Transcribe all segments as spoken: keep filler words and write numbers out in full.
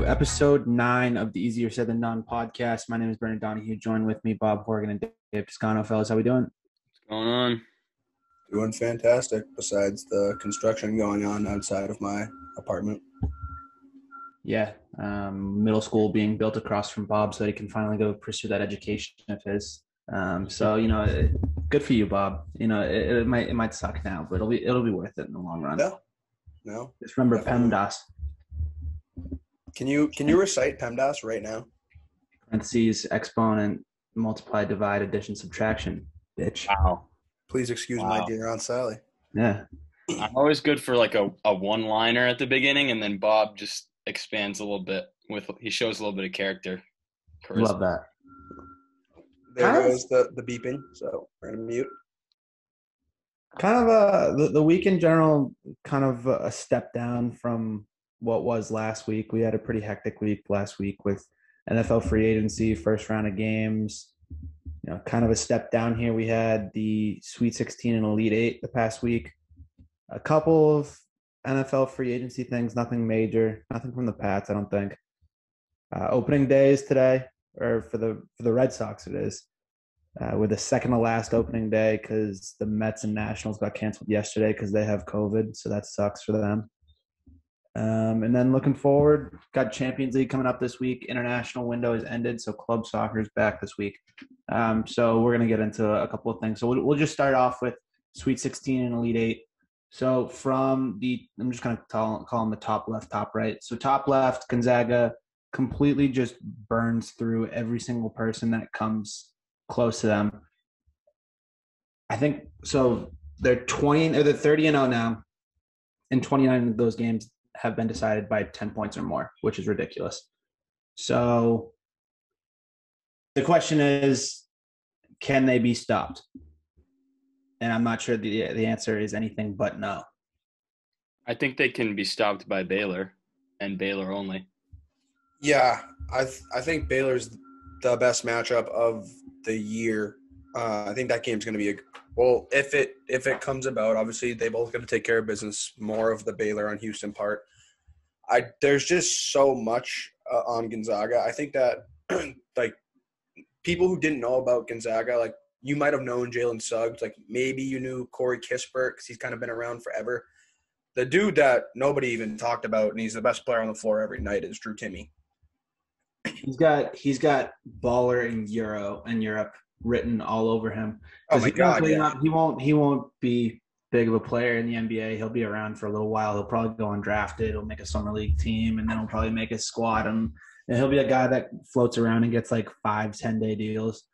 to episode nine of the Easier Said Than Done podcast. My name is Brendan Donahue. Join with me, Bob Horgan and Dave Toscano. Fellas, how we doing? What's going on? Doing fantastic, besides the construction going on outside of my apartment. Yeah, um, middle school being built across from Bob so he can finally go pursue that education of his. Um, so, you know, it, good for you, Bob. You know, it, it might it might suck now, but it'll be it'll be worth it in the long run. No, no. Just remember PEMDAS. Can you can you recite PEMDAS right now? Parentheses, exponent, multiply, divide, addition, subtraction. Bitch. Wow. Please excuse wow. my dear Aunt Sally. Yeah. I'm always good for like a, a one-liner at the beginning, and then Bob just expands a little bit. With he shows a little bit of character. Charisma. Love that. There kind goes of, the, the beeping, so we're going to mute. Kind of a, the, the week in general, kind of a step down from what was last week. We had a pretty hectic week last week with N F L free agency, first round of games. You know, kind of a step down here. We had the Sweet sixteen and Elite eight the past week. A couple of N F L free agency things, nothing major, nothing from the Pats, I don't think. Uh, opening day is today, or for the for the Red Sox it is. Uh, we're the second to last opening day because the Mets and Nationals got canceled yesterday because they have COVID, so that sucks for them. Um, and then looking forward, got Champions League coming up this week. International window has ended, so club soccer is back this week. Um, so we're going to get into a couple of things. So we'll, we'll just start off with Sweet sixteen and Elite eight. So from the – I'm just going to call, call them the top left, top right. So top left, Gonzaga completely just burns through every single person that comes close to them. I think – so they're twenty – or they're thirty and oh now, and twenty-nine of those games have been decided by ten points or more, which is ridiculous. So the question is, can they be stopped? And I'm not sure the the answer is anything but no. I think they can be stopped by Baylor, and Baylor only. Yeah, I th- I think Baylor's the best matchup of the year. Uh, I think that game's going to be a well. If it if it comes about, obviously they both got to take care of business. More of the Baylor on Houston part. I there's just so much uh, on Gonzaga. I think that like people who didn't know about Gonzaga, like. You might have known Jalen Suggs. Like, maybe you knew Corey Kispert because he's kind of been around forever. The dude that nobody even talked about, and he's the best player on the floor every night, is Drew Timme. He's got he's got baller and Euro and Europe written all over him. Oh, my God, yeah. Not, he, won't, he won't be big of a player in the N B A. He'll be around for a little while. He'll probably go undrafted. He'll make a summer league team, and then he'll probably make a squad. And, and he'll be a guy that floats around and gets, like, five, ten-day deals.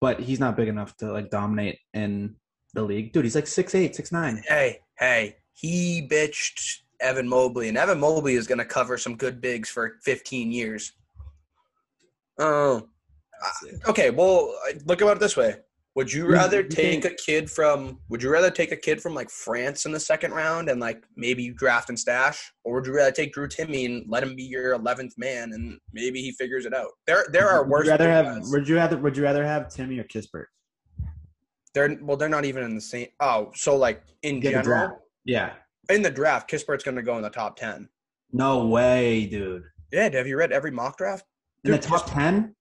But he's not big enough to, like, dominate in the league. Dude, he's like six eight, six nine. Hey, hey, he bitched Evan Mobley, and Evan Mobley is going to cover some good bigs for fifteen years. Oh. Uh, okay, well, look about it this way. Would you rather take a kid from – would you rather take a kid from, like, France in the second round and, like, maybe you draft and stash? Or would you rather take Drew Timme and let him be your eleventh man and maybe he figures it out? There there are worse – Would you rather have would you rather, would you rather have Timme or Kispert? They're, well, they're not even in the same – oh, so, like, in Get general? Yeah. In the draft, Kispert's going to go in the top ten. No way, dude. Yeah, have you read every mock draft? In dude, the top ten?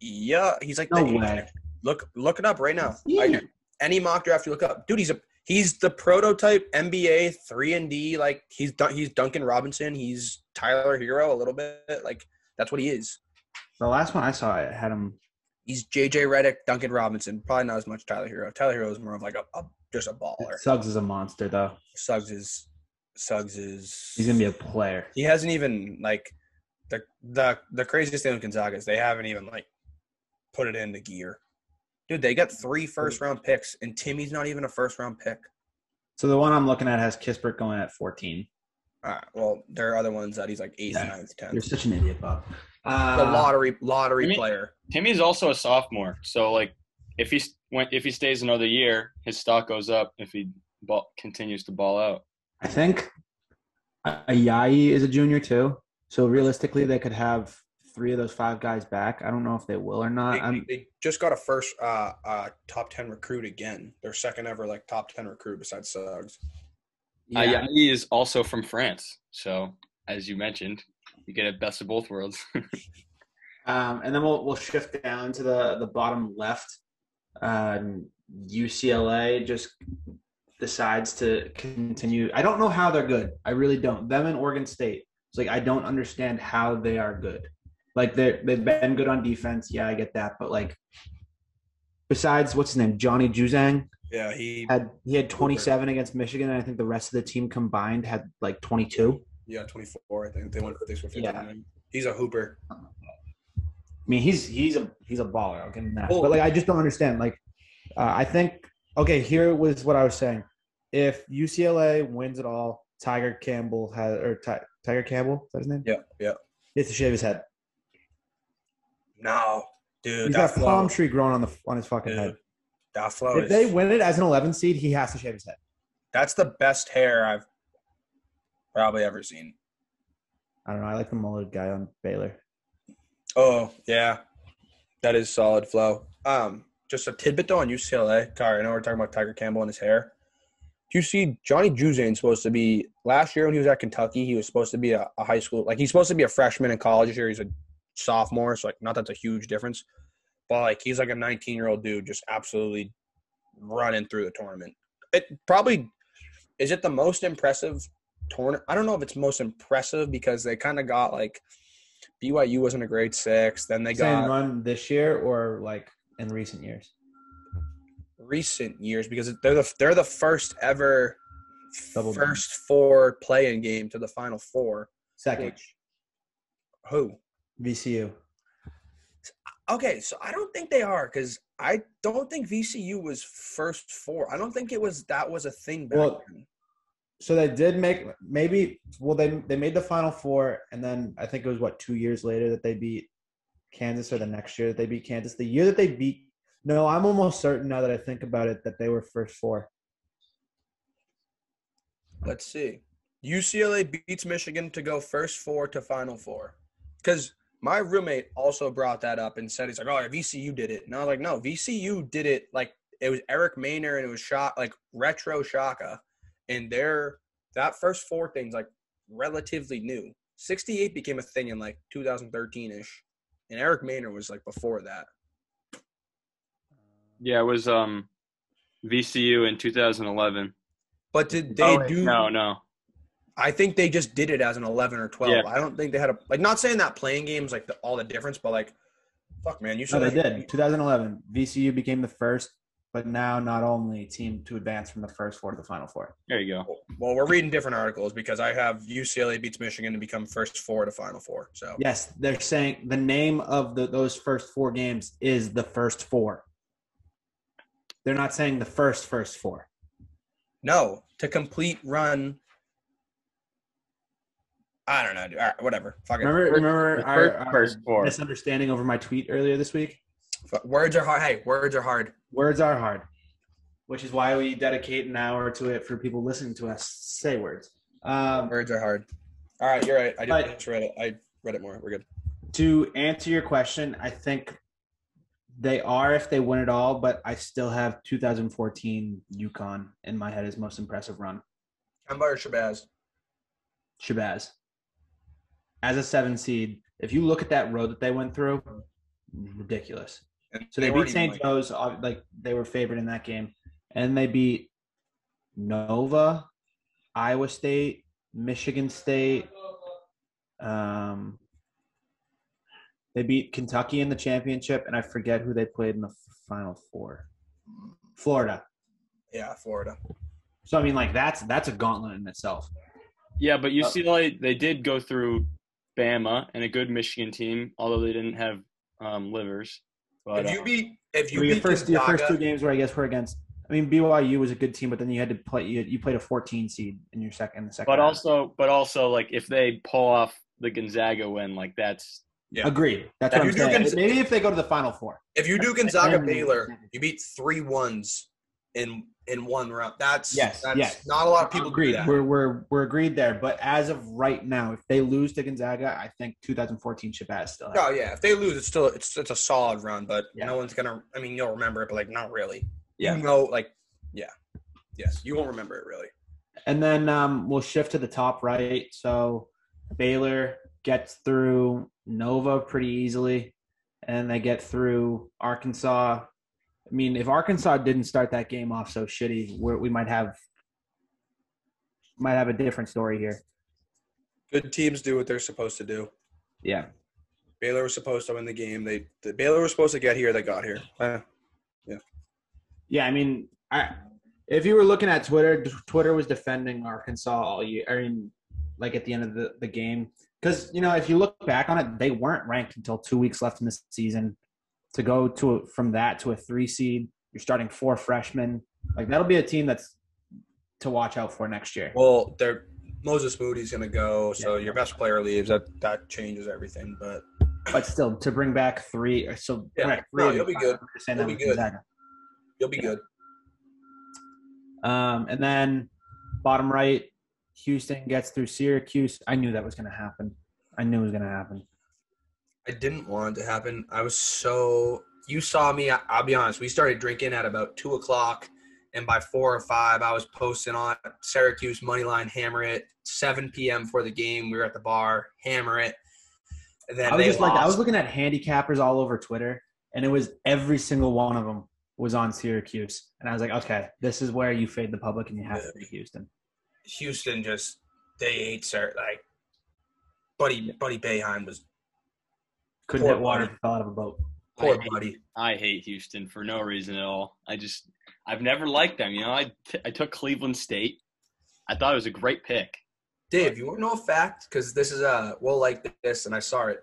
Yeah, he's like – No the way. Eight. Look, look it up right now. I, any mock draft you look up, dude. He's a he's the prototype N B A three and D. Like he's he's Duncan Robinson. He's Tyler Hero a little bit. Like that's what he is. The last one I saw I had him. He's J J Redick, Duncan Robinson. Probably not as much Tyler Hero. Tyler Hero is more of like a, a just a baller. Suggs is a monster though. Suggs is Suggs is. He's gonna be a player. He hasn't even like the the the craziest thing with Gonzaga is they haven't even like put it into gear. Dude, they got three first-round picks, and Timme's not even a first-round pick. So the one I'm looking at has Kispert going at fourteen. All right. Well, there are other ones that he's like eighth, yeah. ninth, tenth. You're such an idiot, Bob. Uh, the lottery lottery Timme, player. Timmy's also a sophomore, so like if he went, if he stays another year, his stock goes up if he ball, continues to ball out. I think Ayayi is a junior too, so realistically they could have – three of those five guys back. I don't know if they will or not. They, they just got a first uh, uh, top ten recruit again. Their second ever like top ten recruit besides Suggs. Yeah. Uh, yeah, he is also from France. So as you mentioned, you get a best of both worlds. um, and then we'll we'll shift down to the the bottom left. Um, U C L A just decides to continue. I don't know how they're good. I really don't. Them and Oregon State. It's like I don't understand how they are good. Like they they've been good on defense. Yeah, I get that. But like, besides what's his name, Johnny Juzang. Yeah, he had he had twenty-seven against Michigan, and I think the rest of the team combined had like twenty-two. Yeah, twenty-four. I think they went for fifty-nine. Yeah. He's a hooper. I mean, he's he's a he's a baller. I'll give him that. Well, but like, I just don't understand. Like, uh, I think okay. Here was what I was saying. If U C L A wins it all, Tyger Campbell has or Ty, Tyger Campbell is that his name? Yeah, yeah. He has to shave his head. No, dude, he's got a palm tree growing on the on his fucking dude. head. That flow if is, they win it as an eleven seed, he has to shave his head. That's the best hair I've probably ever seen. I don't know. I like the mullet guy on Baylor. Oh, yeah. That is solid flow. Um, just a tidbit, though, on U C L A. Sorry, I know we're talking about Tyger Campbell and his hair. Do you see Johnny Juzang supposed to be – last year when he was at Kentucky, he was supposed to be a, a high school – like he's supposed to be a freshman in college. This year he's a sophomore, so like not that's a huge difference. But, like, he's like a nineteen-year-old dude just absolutely running through the tournament. It probably – is it the most impressive tournament? I don't know if it's most impressive because they kind of got, like, B Y U wasn't a grade six. Then they got – same run this year or, like, in recent years? Recent years because they're the, they're the first ever double first down. Four play-in game to the Final Four. Second. Which, who? V C U. Okay, so I don't think they are because I don't think V C U was first four. I don't think it was that was a thing back well, then. So they did make maybe well they they made the Final Four and then I think it was what two years later that they beat Kansas or the next year that they beat Kansas. The year that they beat no, I'm almost certain now that I think about it that they were first four. Let's see. U C L A beats Michigan to go first four to Final Four because my roommate also brought that up and said, he's like, oh, V C U did it. And I was like, no, V C U did it. Like, it was Eric Maynard and it was shot like retro Shaka. And their that first four thing's like relatively new. sixty-eight became a thing in like twenty thirteen ish. And Eric Maynard was like before that. Yeah, it was um, V C U in two thousand eleven. But did they oh, do? No, no. I think they just did it as an eleven or twelve. Yeah. I don't think they had a – like, not saying that playing games, like, the, all the difference, but, like, fuck, man. You no, they did. Beat. twenty eleven, V C U became the first, but now not only team to advance from the first four to the Final Four. There you go. Well, we're reading different articles because I have U C L A beats Michigan to become first four to Final Four. So yes, they're saying the name of the, those first four games is the first four. They're not saying the first first four. No, to complete run – I don't know, dude. All right, whatever. Fuck it. Remember, remember our, our misunderstanding over my tweet earlier this week? Words are hard. Hey, words are hard. Words are hard, which is why we dedicate an hour to it for people listening to us say words. Um, words are hard. All right, you're right. I just read it. I read it more. We're good. To answer your question, I think they are if they win it all, but I still have two thousand fourteen UConn in my head as most impressive run. Kemba or Shabazz? Shabazz. As a seven seed, if you look at that road that they went through, ridiculous. So they, they beat Saint Joe's, like, like they were favored in that game. And they beat Nova, Iowa State, Michigan State. Um, they beat Kentucky in the championship, and I forget who they played in the Final Four. Florida. Yeah, Florida. So, I mean, like, that's that's a gauntlet in itself. Yeah, but U C L A, they did go through – Bama and a good Michigan team, although they didn't have um, livers. But, if you beat, if you I mean, beat your first, Gonzaga, your first two games where I guess we're against. I mean, B Y U was a good team, but then you had to play. You, you played a fourteen seed in your second. In the second. But round. also, but also, like if they pull off the Gonzaga win, like that's yeah. Agreed. That's if what I'm saying. Gonzaga, Maybe if they go to the Final Four. If you do Gonzaga Baylor, you beat three ones in in one round. That's yes, that's yes. Not a lot of people agree. We're we're we're agreed there. But as of right now, if they lose to Gonzaga, I think twenty fourteen Shabazz still. Has. Oh yeah, if they lose, it's still it's it's a solid run. But yeah. No one's gonna. I mean, you'll remember it, but like not really. Yeah. You know, like yeah, yes, you won't remember it really. And then um, we'll shift to the top right. So Baylor gets through Nova pretty easily, and they get through Arkansas. I mean, if Arkansas didn't start that game off so shitty, we're, we might have might have a different story here. Good teams do what they're supposed to do. Yeah. Baylor was supposed to win the game. They the Baylor was supposed to get here. They got here. Uh, yeah. Yeah, I mean, I if you were looking at Twitter, Twitter was defending Arkansas all year. I mean, like at the end of the, the game. Because, you know, if you look back on it, they weren't ranked until two weeks left in the season. To go to a, from that to a three seed, you're starting four freshmen. Like, that'll be a team that's to watch out for next year. Well, they're – Moses Moody's going to go, so yeah. Your best player leaves. That that changes everything. But but still, to bring back three – or so yeah. Right, three no, you'll be good. You'll be good. You'll be yeah. good. Um, and then bottom right, Houston gets through Syracuse. I knew that was going to happen. I knew it was going to happen. I didn't want it to happen. I was so – you saw me. I, I'll be honest. We started drinking at about two o'clock. And by four or five, I was posting on Syracuse Moneyline, hammer it. seven p.m. for the game, we were at the bar, hammer it. And then I was just like, I was looking at handicappers all over Twitter, and it was every single one of them was on Syracuse. And I was like, okay, this is where you fade the public, and you have to be Houston. Houston just they ate, sir. Like Buddy, Buddy Boeheim was couldn't hit water, fell out of a boat. Poor I buddy. Hate, I hate Houston for no reason at all. I just. I've never liked them. You know, I, t- I took Cleveland State. I thought it was a great pick. Dave, you want to know a fact? Because this is a – we'll like this, and I saw it.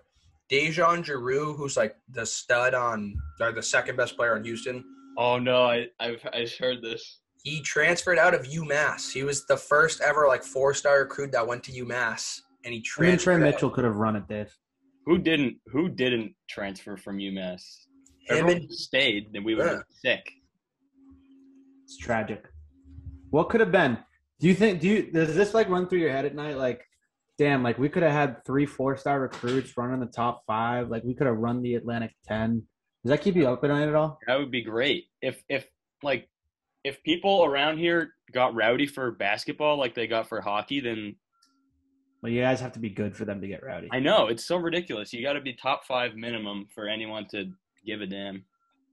Dejon Giroux, who's like the stud on – or the second best player in Houston. Oh, no, I, I've I've heard this. He transferred out of UMass. He was the first ever, like, four-star recruit that went to UMass, and he transferred I mean, Trey Mitchell out. Could have run it, Dave. Who didn't Who didn't transfer from UMass? Him Everyone and, stayed, then we would yeah. have been sick. It's tragic. What could have been? Do you think? Do you does this like run through your head at night? Like, damn, like we could have had three four-star recruits running the top five. Like we could have run the Atlantic ten. Does that keep you up at night at all? That would be great. If if like if people around here got rowdy for basketball like they got for hockey, then well, you guys have to be good for them to get rowdy. I know it's so ridiculous. You got to be top five minimum for anyone to give a damn.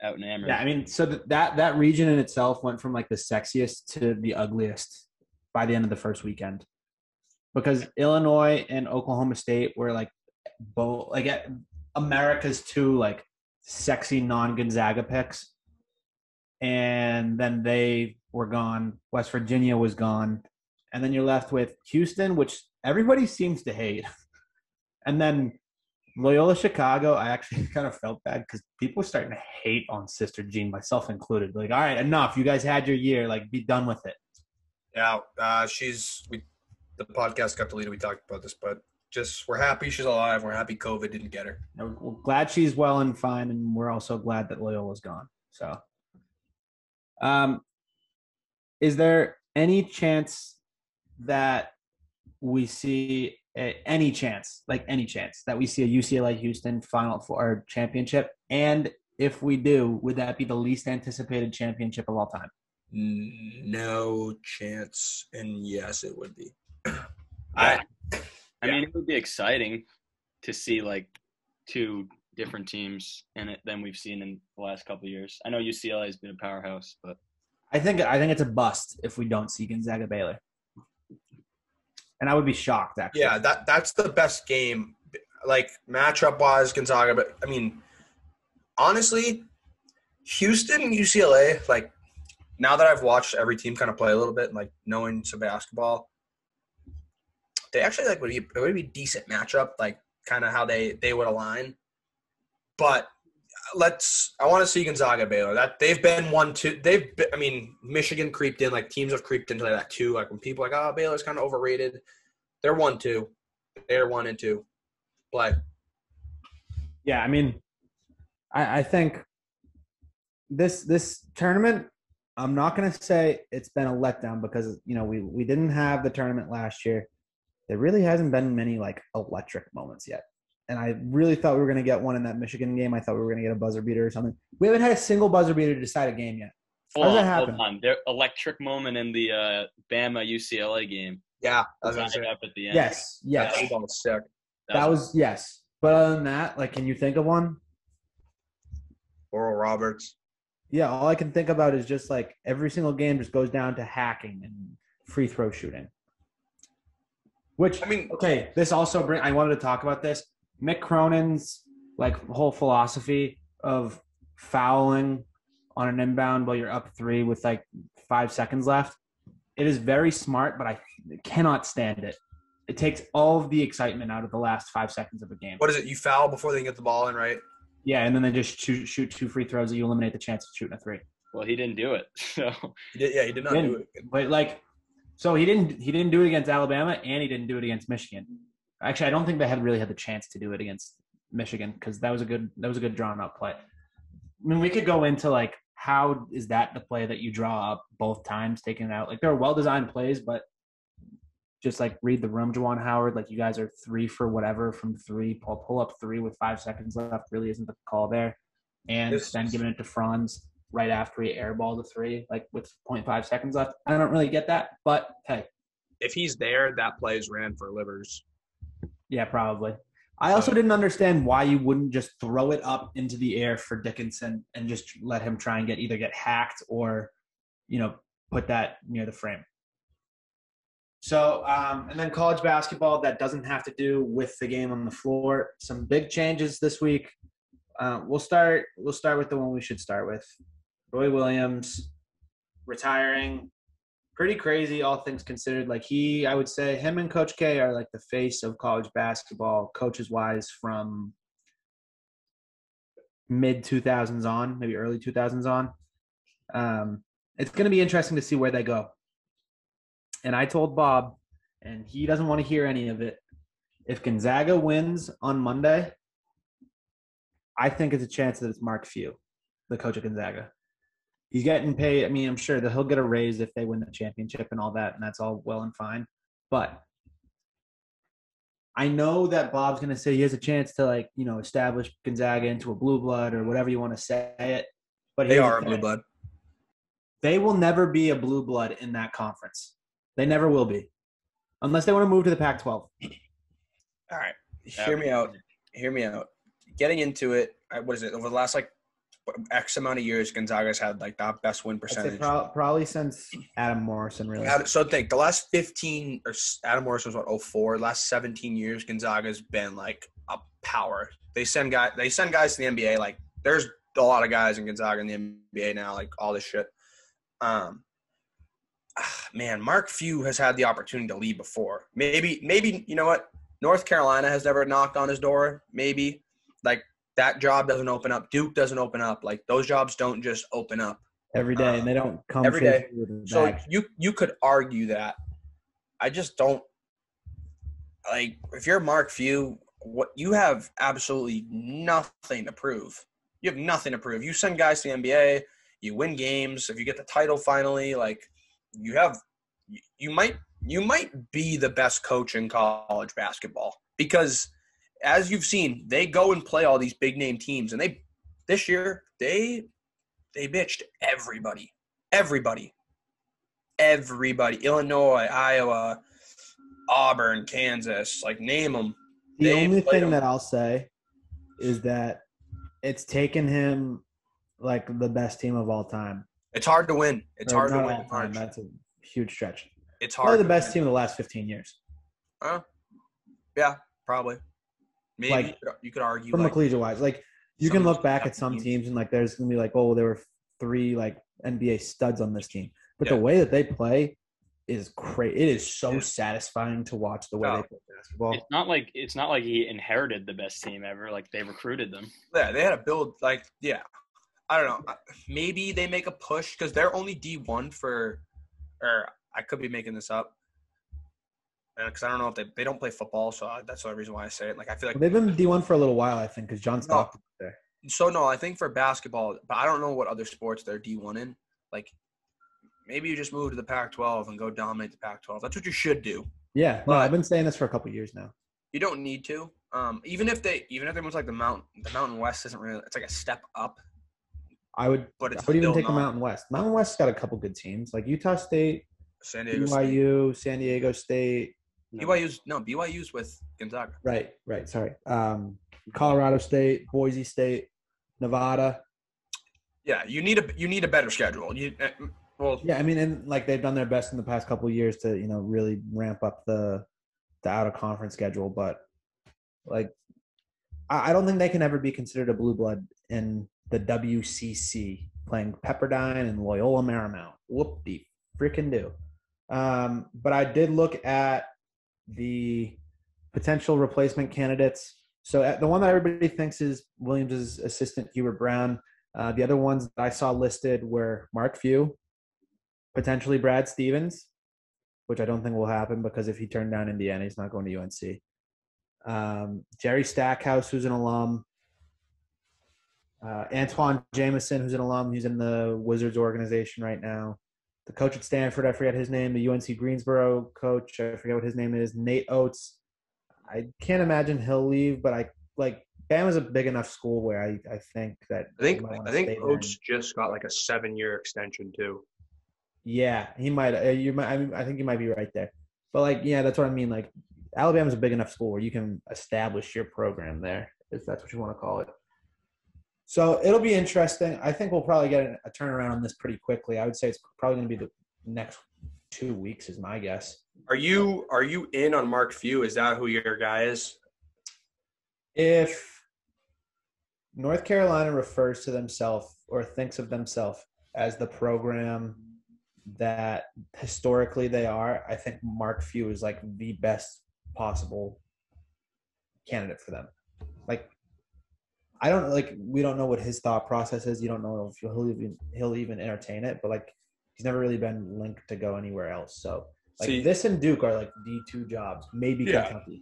Out in Amherst. Yeah, I mean, so that that region in itself went from like the sexiest to the ugliest by the end of the first weekend, because Illinois and Oklahoma State were like both like America's two like sexy non-Gonzaga picks, and then they were gone. West Virginia was gone, and then you're left with Houston, which everybody seems to hate, and then. Loyola Chicago, I actually kind of felt bad because people were starting to hate on Sister Jean, myself included. Like, all right, enough. You guys had your year. Like, be done with it. Yeah, uh, she's – we. The podcast got deleted. We talked about this, but just we're happy she's alive. We're happy COVID didn't get her. We're glad she's well and fine, and we're also glad that Loyola's gone. So um, is there any chance that we see – any chance, like any chance, that we see a U C L A-Houston Final Four championship? And if we do, would that be the least anticipated championship of all time? No chance, and yes, it would be. Yeah. I, yeah. I mean, it would be exciting to see, like, two different teams in it than we've seen in the last couple of years. I know U C L A has been a powerhouse, but I think I think it's a bust if we don't see Gonzaga Baylor. And I would be shocked, actually. Yeah, that that's the best game, like matchup-wise, Gonzaga. But I mean, honestly, Houston and U C L A. Like now that I've watched every team kind of play a little bit, and like knowing some basketball, they actually like would be it would be a decent matchup, like kind of how they they would align. But let's, I want to see Gonzaga Baylor. That they've been one two. They've been, I mean, Michigan creeped in. Like teams have creeped into that too. Like when people are like, oh, Baylor's kind of overrated. They're one two. They're one and two. Play. Yeah, I mean, I, I think this this tournament. I'm not gonna say it's been a letdown because you know we we didn't have the tournament last year. There really hasn't been many like electric moments yet. And I really thought we were going to get one in that Michigan game. I thought we were going to get a buzzer beater or something. We haven't had a single buzzer beater to decide a game yet. How does that happen? Hold on. Their electric moment in the uh, Bama U C L A game. Yeah. That was up at the end. Yes. Yes. That was, sick. That was yes. But other than that, like, can you think of one? Oral Roberts. Yeah, all I can think about is just like every single game just goes down to hacking and free throw shooting. Which I mean, okay, this also bring. I wanted to talk about this. Mick Cronin's like whole philosophy of fouling on an inbound while you're up three with like five seconds left. It is very smart, but I cannot stand it. It takes all of the excitement out of the last five seconds of a game. What is it? You foul before they can get the ball in, right? Yeah, and then they just shoot, shoot two free throws that you eliminate the chance of shooting a three. Well, he didn't do it. So he did, yeah, he did not he do it. But like, so he didn't. He didn't do it against Alabama, and he didn't do it against Michigan. Actually, I don't think they had really had the chance to do it against Michigan because that was a good. That was a good drawn up play. I mean, we could go into like how is that the play that you draw up both times, taking it out. Like they're well designed plays, but just like read the room, Juwan Howard. Like you guys are three for whatever from three. Pull pull up three with five seconds left really isn't the call there, and this then giving it to Franz right after he airballed a three, like with zero point five seconds left. I don't really get that, but hey, if he's there, that play's ran for livers. Yeah, probably. I also didn't understand why you wouldn't just throw it up into the air for Dickinson and just let him try and get either get hacked or, you know, put that near the frame. So, um, and then college basketball, that doesn't have to do with the game on the floor. Some big changes this week. Uh, we'll start. We'll start with the one we should start with. Roy Williams retiring. Pretty crazy, all things considered. Like he, I would say him and Coach K are like the face of college basketball, coaches-wise, from mid two thousands on, maybe early two thousands on. Um, it's going to be interesting to see where they go. And I told Bob, and he doesn't want to hear any of it, if Gonzaga wins on Monday, I think it's a chance that it's Mark Few, the coach of Gonzaga. He's getting paid. I mean, I'm sure that he'll get a raise if they win the championship and all that, and that's all well and fine. But I know that Bob's going to say he has a chance to, like, you know, establish Gonzaga into a blue blood or whatever you want to say it. But they are a blue blood. They will never be a blue blood in that conference. They never will be, unless they want to move to the Pac twelve. All right, hear me out. Hear me out. Getting into it, what is it? Over the last like. X amount of years, Gonzaga's had like the best win percentage. Pro- probably since Adam Morrison, really. So think the last fifteen or Adam Morrison was what oh four. Last seventeen years, Gonzaga's been like a power. They send guy. They send guys to the N B A. Like there's a lot of guys in Gonzaga in the N B A now. Like all this shit. Um, man, Mark Few has had the opportunity to lead before. Maybe, maybe you know what? North Carolina has never knocked on his door. Maybe like. That job doesn't open up. Duke doesn't open up. Like those jobs don't just open up every day, um, and they don't come every day. So you you could argue that. I just don't like if you're Mark Few, what you have absolutely nothing to prove. You have nothing to prove. You send guys to the N B A, you win games. If you get the title finally, like you have, you might you might be the best coach in college basketball because. As you've seen, they go and play all these big name teams, and they this year they they bitched everybody, everybody, everybody. Illinois, Iowa, Auburn, Kansas, like name them. The they only thing them. that I'll say is that it's taken him like the best team of all time. It's hard to win. It's or hard to win. Time. That's a huge stretch. It's hard. Probably the best win. Team of the last fifteen years. Huh? Yeah, probably. Maybe like, you could argue from like, a collegiate wise, like you can look back at some teams and like there's gonna be like, oh, there were three like N B A studs on this team, but yeah. The way that they play is crazy. It is so yeah. satisfying to watch the way no. they play basketball. It's not like it's not like he inherited the best team ever. Like they recruited them. Yeah, they had to build. Like yeah, I don't know. Maybe they make a push because they're only D one for, or I could be making this up. Because I don't know if they – they don't play football, so I, that's the only reason why I say it. Like, I feel like – they've been D one for a little while, I think, because John Stockton was there. So, no, I think for basketball – but I don't know what other sports they're D one in. Like, maybe you just move to the Pac twelve and go dominate the Pac twelve. That's what you should do. Yeah. No, I've been saying this for a couple of years now. You don't need to. Um, even if they – even if they move like the Mountain – the Mountain West isn't really – it's like a step up. I would – but it's I would even take not. the Mountain West. Mountain West's got a couple good teams. Like, Utah State, San Diego State. N Y U, San Diego State. No. B Y U's no B Y U's with Gonzaga. Right, right. Sorry. Um, Colorado State, Boise State, Nevada. Yeah, you need a you need a better schedule. You uh, well. Yeah, I mean, and like they've done their best in the past couple of years to you know really ramp up the the out of conference schedule, but like I, I don't think they can ever be considered a blue blood in the W C C, playing Pepperdine and Loyola Marymount. Whoop de freaking do. Um, but I did look at the potential replacement candidates. So the one that everybody thinks is Williams' assistant, Hubert Brown. Uh, the other ones that I saw listed were Mark Few, potentially Brad Stevens, which I don't think will happen because if he turned down Indiana, he's not going to U N C. Um, Jerry Stackhouse, who's an alum. Uh, Antawn Jamison, who's an alum. He's in the Wizards organization right now. The coach at Stanford, I forget his name, the U N C Greensboro coach, I forget what his name is, Nate Oates. I can't imagine he'll leave, but I like Bama's a big enough school where I, I think that I think I think Oates there. Just got like a seven year extension too. Yeah, he might. Uh, you might. I mean, I think you might be right there. But like, yeah, that's what I mean. Like, Alabama's a big enough school where you can establish your program there, if that's what you want to call it. So it'll be interesting. I think we'll probably get a turnaround on this pretty quickly. I would say it's probably going to be the next two weeks is my guess. Are you are you in on Mark Few? Is that who your guy is? If North Carolina refers to themselves or thinks of themselves as the program that historically they are, I think Mark Few is like the best possible candidate for them. Like, I don't like. We don't know what his thought process is. You don't know if he'll even he'll even entertain it. But like, he's never really been linked to go anywhere else. So like, see, this and Duke are like the two jobs. Maybe yeah. Kentucky.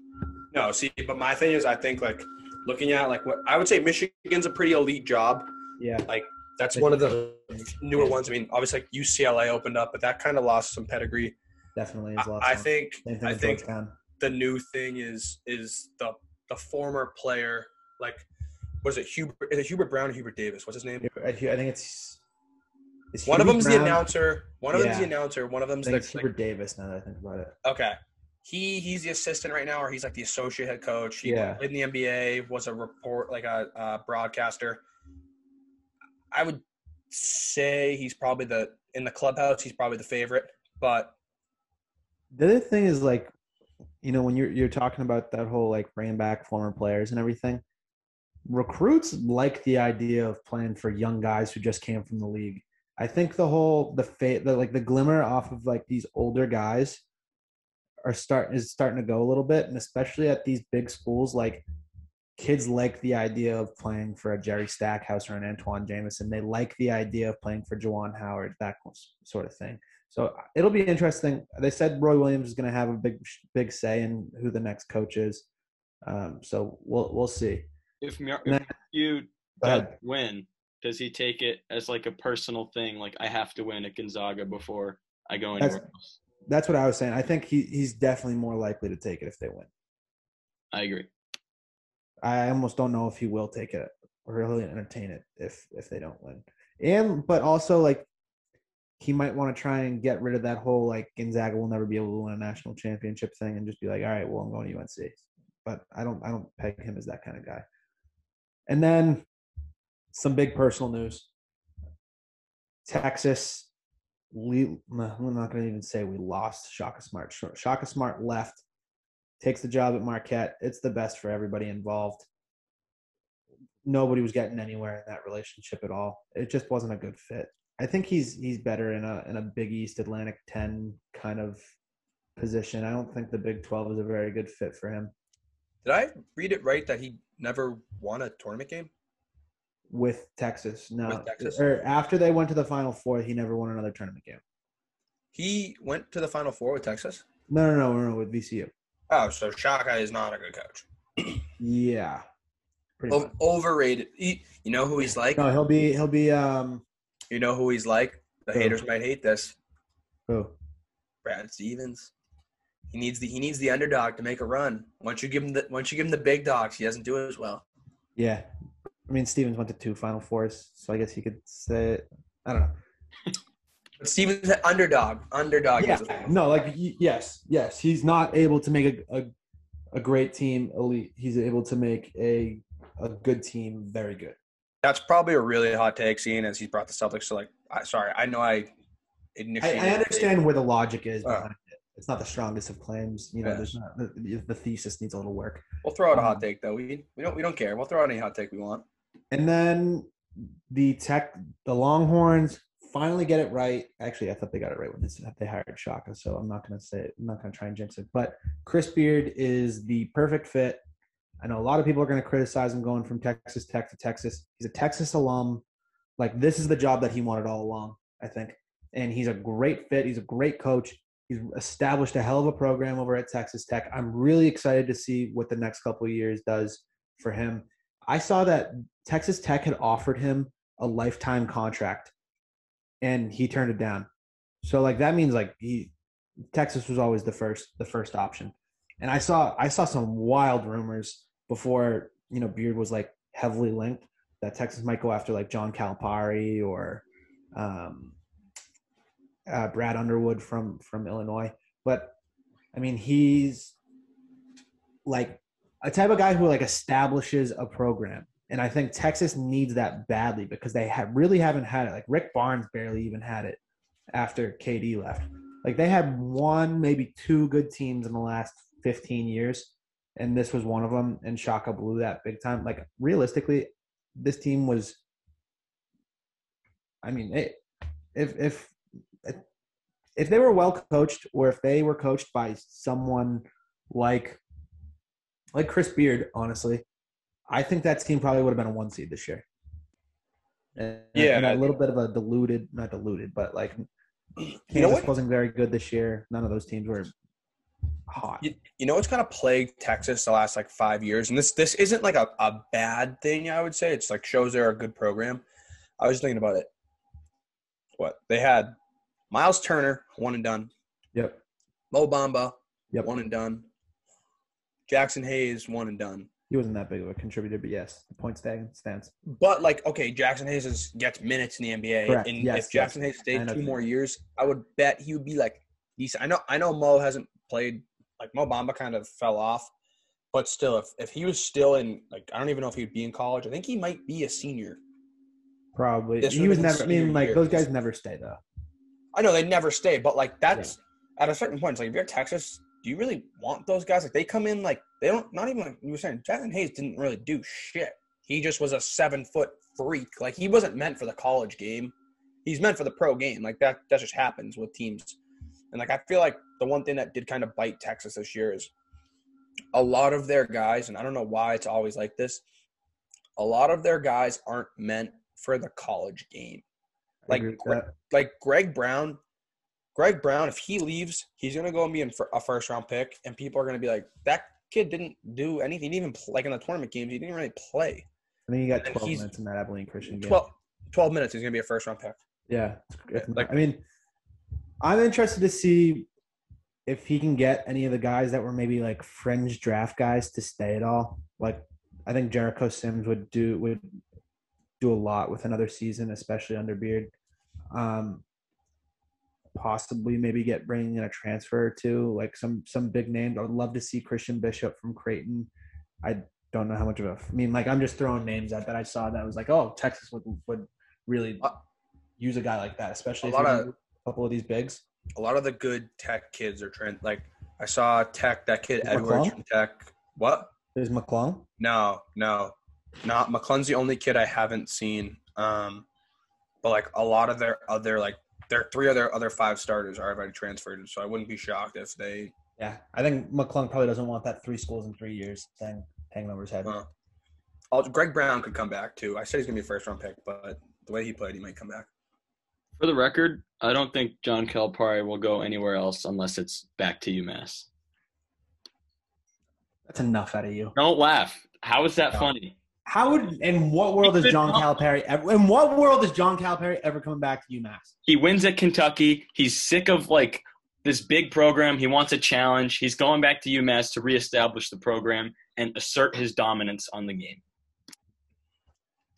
No, see, but my thing is, I think like looking at like what I would say, Michigan's a pretty elite job. Yeah, like that's Michigan. One of the newer ones. I mean, obviously like U C L A opened up, but that kind of lost some pedigree. Definitely, lost I, I think. I think the new thing is is the the former player like. Was it Hubert? Is it Hubert Brown or Hubert Davis? What's his name? I think it's, it's one Hubert of them's Brown. The announcer. One of yeah. them's the announcer. One of them's I think the it's Hubert like, Davis. Now that I think about it, okay, he he's the assistant right now, or he's like the associate head coach. He yeah. played in the N B A, was a report like a, a broadcaster. I would say he's probably the in the clubhouse. He's probably the favorite. But the other thing is like, you know, when you're you're talking about that whole like bringing back former players and everything. Recruits like the idea of playing for young guys who just came from the league. I think the whole the, fa- the like the glimmer off of like these older guys are start is starting to go a little bit, and especially at these big schools, like kids like the idea of playing for a Jerry Stackhouse or an Antawn Jamison. They like the idea of playing for Juwan Howard, that sort of thing. So it'll be interesting. They said Roy Williams is going to have a big big say in who the next coach is. Um, so we'll we'll see. If, if you win, does he take it as like a personal thing? Like I have to win at Gonzaga before I go anywhere that's, else. That's what I was saying. I think he he's definitely more likely to take it if they win. I agree. I almost don't know if he will take it or really entertain it if if they don't win. And but also like he might want to try and get rid of that whole like Gonzaga will never be able to win a national championship thing and just be like, all right, well I'm going to U N C. But I don't I don't peg him as that kind of guy. And then some big personal news. Texas, we, I'm not going to even say we lost Shaka Smart. Shaka Smart left, takes the job at Marquette. It's the best for everybody involved. Nobody was getting anywhere in that relationship at all. It just wasn't a good fit. I think he's he's better in a in a Big East Atlantic ten kind of position. I don't think the Big twelve is a very good fit for him. Did I read it right that he never won a tournament game? With Texas, no. With Texas? Or after they went to the Final Four, he never won another tournament game. He went to the Final Four with Texas? No, no, no, no, with V C U. Oh, so Shaka is not a good coach. Yeah. O- overrated. He, you know who he's like? No, he'll be – he'll be. Um, you know who he's like? The who? Haters might hate this. Who? Brad Stevens. He needs the he needs the underdog to make a run. Once you give him the once you give him the big dogs, he doesn't do it as well. Yeah, I mean Stevens went to two Final Fours, so I guess he could say it. I don't know. But Stevens, underdog, underdog. Yeah. No, like yes, yes. He's not able to make a, a a great team elite. He's able to make a a good team very good. That's probably a really hot take, seeing as he's brought the Celtics to like. I, sorry, I know I. Initially I, I understand where the logic is behind uh, it. It's not the strongest of claims. You know, yeah. there's not the, the thesis needs a little work. We'll throw out a hot take though. We we don't we don't care. We'll throw out any hot take we want. And then the tech, the Longhorns. Finally get it right. Actually, I thought they got it right when they hired Shaka, so I'm not going to say it. I'm not going to try and jinx it. But Chris Beard is the perfect fit. I know a lot of people are going to criticize him going from Texas Tech to Texas. He's a Texas alum. Like, this is the job that he wanted all along, I think. And he's a great fit. He's a great coach. He's established a hell of a program over at Texas Tech. I'm really excited to see what the next couple of years does for him. I saw that Texas Tech had offered him a lifetime contract, and he turned it down. So like that means like he Texas was always the first the first option. And I saw I saw some wild rumors before, you know, Beard was like heavily linked that Texas might go after like John Calipari or um, uh, Brad Underwood from from Illinois. But I mean, he's like a type of guy who like establishes a program. And I think Texas needs that badly because they have really haven't had it. Like Rick Barnes barely even had it after K D left. Like they had one, maybe two good teams in the last fifteen years, and this was one of them. And Shaka blew that big time. Like realistically, this team was. I mean, it, if if if they were well coached, or if they were coached by someone like like Chris Beard, honestly. I think that team probably would have been a one seed this year. And, yeah, and a little bit of a diluted, not diluted, but like Kansas you know wasn't very good this year. None of those teams were hot. You, you know what's kind of plagued Texas the last like five years, and this this isn't like a, a bad thing. I would say it's like shows they're a good program. I was thinking about it. What they had, Miles Turner, one and done. Yep. Mo Bamba, yep. One and done. Jackson Hayes, one and done. He wasn't that big of a contributor, but yes, the point stands. But like, okay, Jackson Hayes is, gets minutes in the N B A, correct. And yes, if Jackson yes. Hayes stayed two more years, I would bet he would be like decent. I know, I know, Mo hasn't played like Mo Bamba kind of fell off, but still, if if he was still in like, I don't even know if he'd be in college. I think he might be a senior. Probably this he was never. I mean, like year. Those guys never stay though. I know they never stay, but like that's yeah. At a certain point, it's like if you're Texas. Do you really want those guys? Like, they come in like they don't – not even like you were saying, Jackson Hayes didn't really do shit. He just was a seven-foot freak. Like, he wasn't meant for the college game. He's meant for the pro game. Like, that that just happens with teams. And, like, I feel like the one thing that did kind of bite Texas this year is a lot of their guys – and I don't know why it's always like this – a lot of their guys aren't meant for the college game. Like, like Greg Brown – Greg Brown, if he leaves, he's going to go and be in for a first-round pick, and people are going to be like, that kid didn't do anything. He didn't even play, like in the tournament games, he didn't really play. I think he got twelve minutes in that Abilene Christian game. twelve, twelve minutes, he's going to be a first-round pick. Yeah. Like, I mean, I'm interested to see if he can get any of the guys that were maybe like fringe draft guys to stay at all. Like, I think Jericho Sims would do would do a lot with another season, especially under Beard. Um possibly maybe get bringing in a transfer or two, like some some big names. I would love to see Christian Bishop from Creighton. I don't know how much of a – I mean, like, I'm just throwing names out that I saw that was like, oh, Texas would would really use a guy like that, especially a, if lot of, a couple of these bigs. A lot of the good Tech kids are trend, like, I saw Tech, that kid Edwards from Tech. What? There's McClung? No, no. Not McClung's the only kid I haven't seen. Um, but, like, a lot of their other, like, There three other other five starters are already transferred, so I wouldn't be shocked if they. Yeah, I think McClung probably doesn't want that three schools in three years thing hanging over his head. Uh, I'll, Greg Brown could come back too. I said he's gonna be a first round pick, but the way he played, he might come back. For the record, I don't think John Calipari will go anywhere else unless it's back to UMass. That's enough out of you. Don't laugh. How is that no. funny? How would in what world is John Calipari ever, in what world is John Calipari ever coming back to UMass? He wins at Kentucky. He's sick of like this big program. He wants a challenge. He's going back to UMass to reestablish the program and assert his dominance on the game.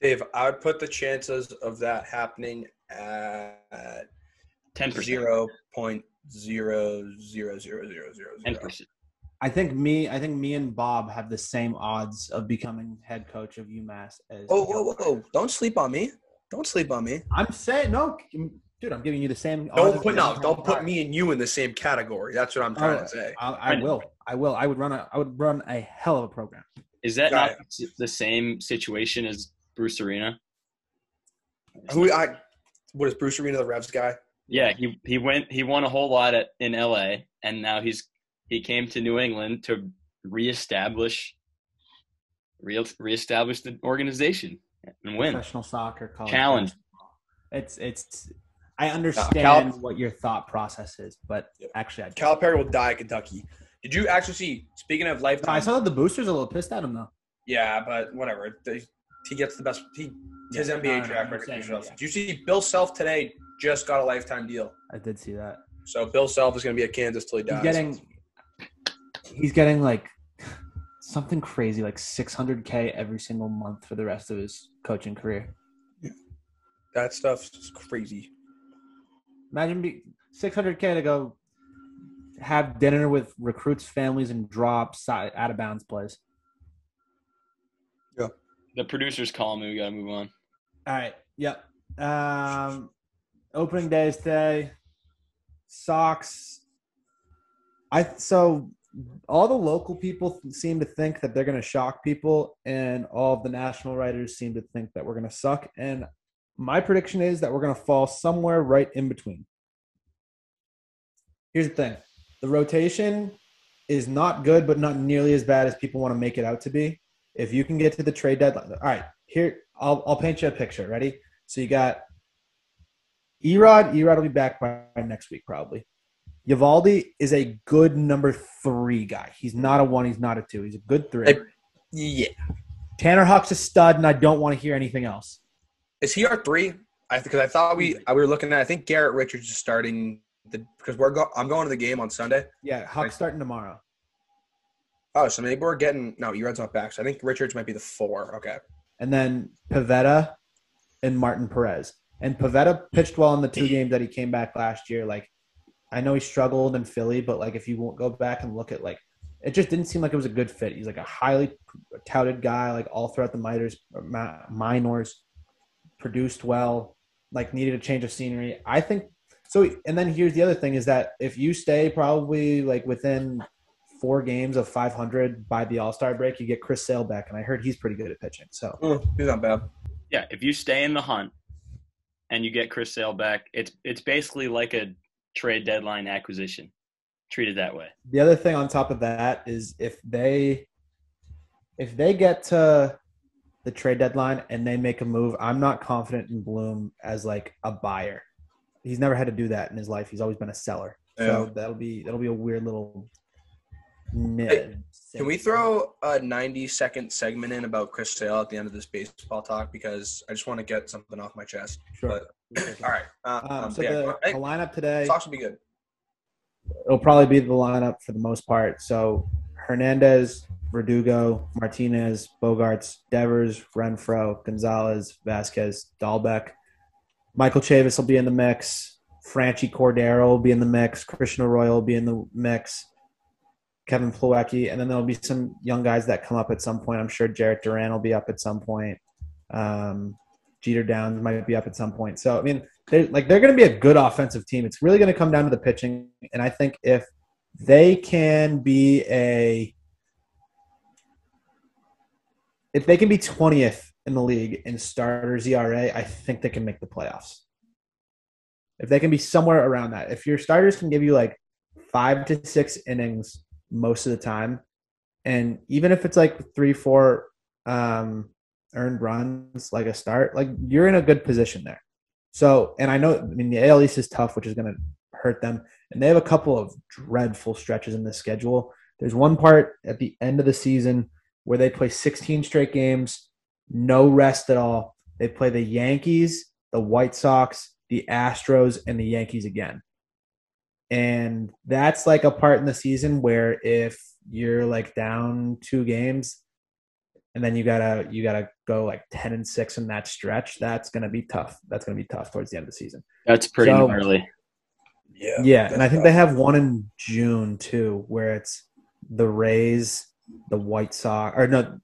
Dave, I would put the chances of that happening at ten percent. zero point zero zero zero zero zero. I think me, I think me and Bob have the same odds of becoming head coach of UMass as. Oh, whoa, whoa, whoa! Don't sleep on me. Don't sleep on me. I'm saying no, dude. I'm giving you the same. Don't put no. Don't put me and you in the same category. That's what I'm trying to say. I, I will. I will. I would run a. I would run a hell of a program. Is that not the same situation as Bruce Arena? Who I? What is Bruce Arena, the Revs guy? Yeah, he he went. He won a whole lot at, in L A, and now he's. He came to New England to reestablish, re- reestablish the organization and win. Professional soccer, college challenge. It's it's. I understand no, Calip- what your thought process is, but yeah. actually, I don't. Calipari will die at Kentucky. Did you actually see? Speaking of lifetime, I saw that the boosters are a little pissed at him though. Yeah, but whatever. He gets the best. He his yeah, N B A track record. Yeah. Did you see Bill Self today? Just got a lifetime deal. I did see that. So Bill Self is going to be at Kansas till he dies. He's getting. He's getting like something crazy, like six hundred K every single month for the rest of his coaching career. Yeah. That stuff's crazy. Imagine be six hundred K to go have dinner with recruits' families and drop out of bounds plays. Yeah. The producers call me. We gotta move on. All right. Yep. Um, opening day is today. Sox. I so. All the local people seem to think that they're going to shock people, and all of the national writers seem to think that we're going to suck. And my prediction is that we're going to fall somewhere right in between. Here's the thing. The rotation is not good, but not nearly as bad as people want to make it out to be. If you can get to the trade deadline. All right, here, I'll, I'll paint you a picture. Ready? So you got E-Rod. E-Rod will be back by next week probably. Uvalde is a good number three guy. He's not a one. He's not a two. He's a good three. I, yeah. Tanner Huck's a stud, and I don't want to hear anything else. Is he our three? I because I thought we I, we were looking at. I think Garrett Richards is starting the because we're go, I'm going to the game on Sunday. Yeah, Huck's like, starting tomorrow. Oh, so maybe we're getting no. Erod's not back, so I think Richards might be the four. Okay. And then Pivetta and Martin Perez. And Pivetta pitched well in the two games that he came back last year. Like. I know he struggled in Philly, but, like, if you won't go back and look at, like, it just didn't seem like it was a good fit. He's, like, a highly touted guy, like, all throughout the minors, minors produced well, like, needed a change of scenery. I think – so – and then here's the other thing is that if you stay probably, like, within four games of five hundred by the All-Star break, you get Chris Sale back, and I heard he's pretty good at pitching. So mm, he's not bad. Yeah, if you stay in the hunt and you get Chris Sale back, it's it's basically like a – trade deadline acquisition, treated that way. The other thing on top of that is if they if they get to the trade deadline and they make a move, I'm not confident in Bloom as like a buyer. He's never had to do that in his life. He's always been a seller. Yeah. So that'll be that'll be a weird little. Hey, can we throw a ninety second segment in about Chris Sale at the end of this baseball talk because I just want to get something off my chest. Sure. But, all right. Um, um, so yeah, the, hey, the lineup today. Sox will be good. It'll probably be the lineup for the most part. So Hernandez, Verdugo, Martinez, Bogarts, Devers, Renfroe, Gonzalez, Vasquez, Dalbec. Michael Chavis will be in the mix. Franchy Cordero will be in the mix. Krishna Royal will be in the mix. Kevin Plawecki, and then there'll be some young guys that come up at some point. I'm sure Jarrett Duran will be up at some point. Um, Jeter Downs might be up at some point. So, I mean, they're, like, they're going to be a good offensive team. It's really going to come down to the pitching, and I think if they can be a – if they can be twentieth in the league in starters E R A, I think they can make the playoffs. If they can be somewhere around that. If your starters can give you, like, five to six innings – most of the time, and even if it's like three, four um, earned runs, like a start, like you're in a good position there. So, and I know, I mean, the A L East is tough, which is going to hurt them, and they have a couple of dreadful stretches in the schedule. There's one part at the end of the season where they play sixteen straight games, no rest at all. They play the Yankees, the White Sox, the Astros, and the Yankees again. And that's like a part in the season where if you're like down two games and then you gotta you gotta go like ten and six in that stretch, that's gonna be tough. That's gonna be tough towards the end of the season. That's pretty so, gnarly. Yeah. Yeah. And I think they have one in June too, where it's the Rays, the White Sox, or no,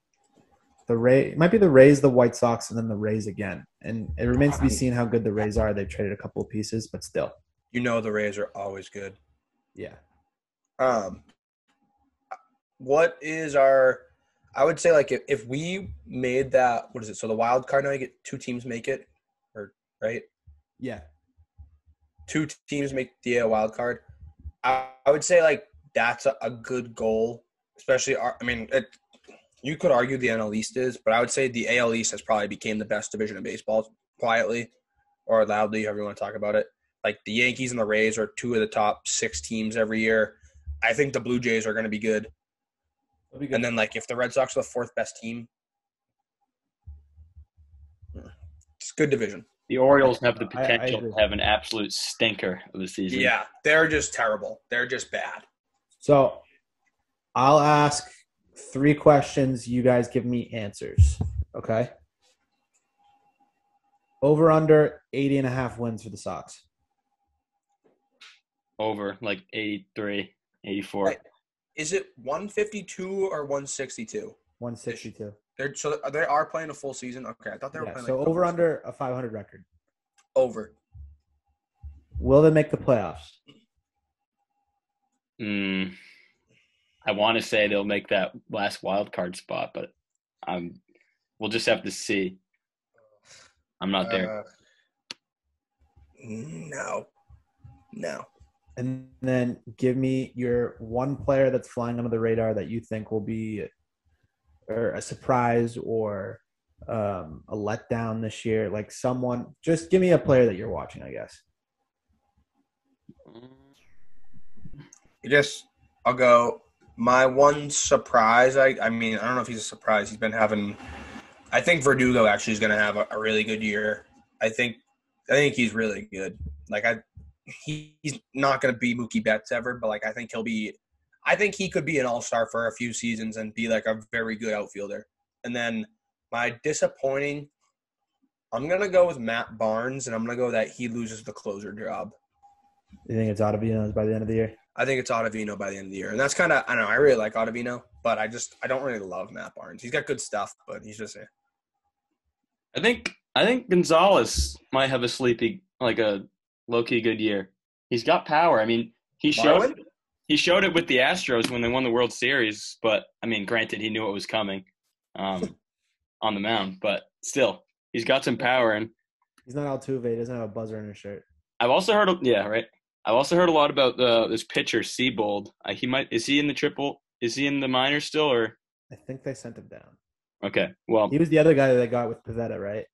the Rays, it might be the Rays, the White Sox, and then the Rays again. And it remains to be seen how good the Rays are. They've traded a couple of pieces, but still. You know, the Rays are always good. Yeah. Um, what is our, I would say like if, if we made that, what is it? So the wild card, now you get two teams make it, or right? Yeah. Two teams make the wild card. I, I would say like that's a, a good goal, especially our, I mean, it, you could argue the N L East is, but I would say the A L East has probably became the best division in baseball, quietly or loudly, however you want to talk about it. Like the Yankees and the Rays are two of the top six teams every year. I think the Blue Jays are going to be good. Be good. And then, like, if the Red Sox are the fourth best team, it's a good division. The Orioles have the potential I, I to have an absolute stinker of the season. Yeah, they're just terrible. They're just bad. So I'll ask three questions. You guys give me answers, okay? Over, under, eighty and a half wins for the Sox. Over, like eighty-three, eighty-four. Right. Is it one fifty-two or one sixty-two? one sixty-two. They're, so they are playing a full season? Okay, I thought they were yeah, playing so like – so over, under, a five hundred record. Over. Will they make the playoffs? Mm, I want to say they'll make that last wild card spot, but I'm, we'll just have to see. I'm not there. Uh, no. No. And then give me your one player that's flying under the radar that you think will be or a surprise or um, a letdown this year. Like someone – just give me a player that you're watching, I guess. You just – I'll go – my one surprise – I I mean, I don't know if he's a surprise. He's been having – I think Verdugo actually is going to have a, a really good year. I think, I think he's really good. Like I, he, he's not going to be Mookie Betts ever, but like I think he'll be. I think he could be an all-star for a few seasons and be like a very good outfielder. And then my disappointing, I'm going to go with Matt Barnes, and I'm going to go that he loses the closer job. You think it's Ottavino by the end of the year? I think it's Ottavino by the end of the year. And that's kind of, I don't know, I really like Ottavino, but I just, I don't really love Matt Barnes. He's got good stuff, but he's just a. I think I think Gonzalez might have a sleepy, like a low-key good year. He's got power. I mean, he showed it, he showed it with the Astros when they won the World Series. But I mean, granted, he knew it was coming um, on the mound. But still, he's got some power, and he's not Altuve. He doesn't have a buzzer in his shirt. I've also heard, yeah, right. I've also heard a lot about uh, this pitcher Seabold. Uh, he might is he in the triple? Is he in the minors still, or? I think they sent him down. Okay, well. He was the other guy that they got with Pivetta, right?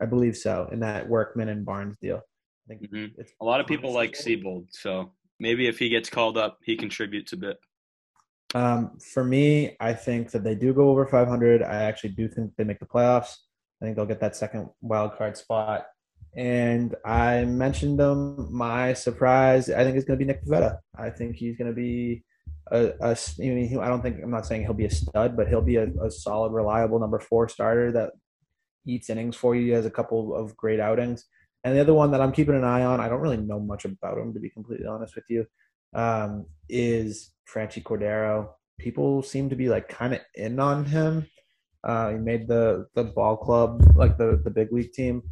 I believe so, in that Workman and Barnes deal. I think mm-hmm. it's a lot of people like Seabold, so maybe if he gets called up, he contributes a bit. Um, for me, I think that they do go over five hundred. I actually do think they make the playoffs. I think they'll get that second wild card spot. And I mentioned them. My surprise, I think it's going to be Nick Pivetta. I think he's going to be... A, a, I mean, I don't think I'm not saying he'll be a stud, but he'll be a, a solid, reliable number four starter that eats innings for you. He has a couple of great outings. And the other one that I'm keeping an eye on, I don't really know much about him, to be completely honest with you, um, is Franchy Cordero. People seem to be like kind of in on him. Uh, he made the the ball club, like the the big league team,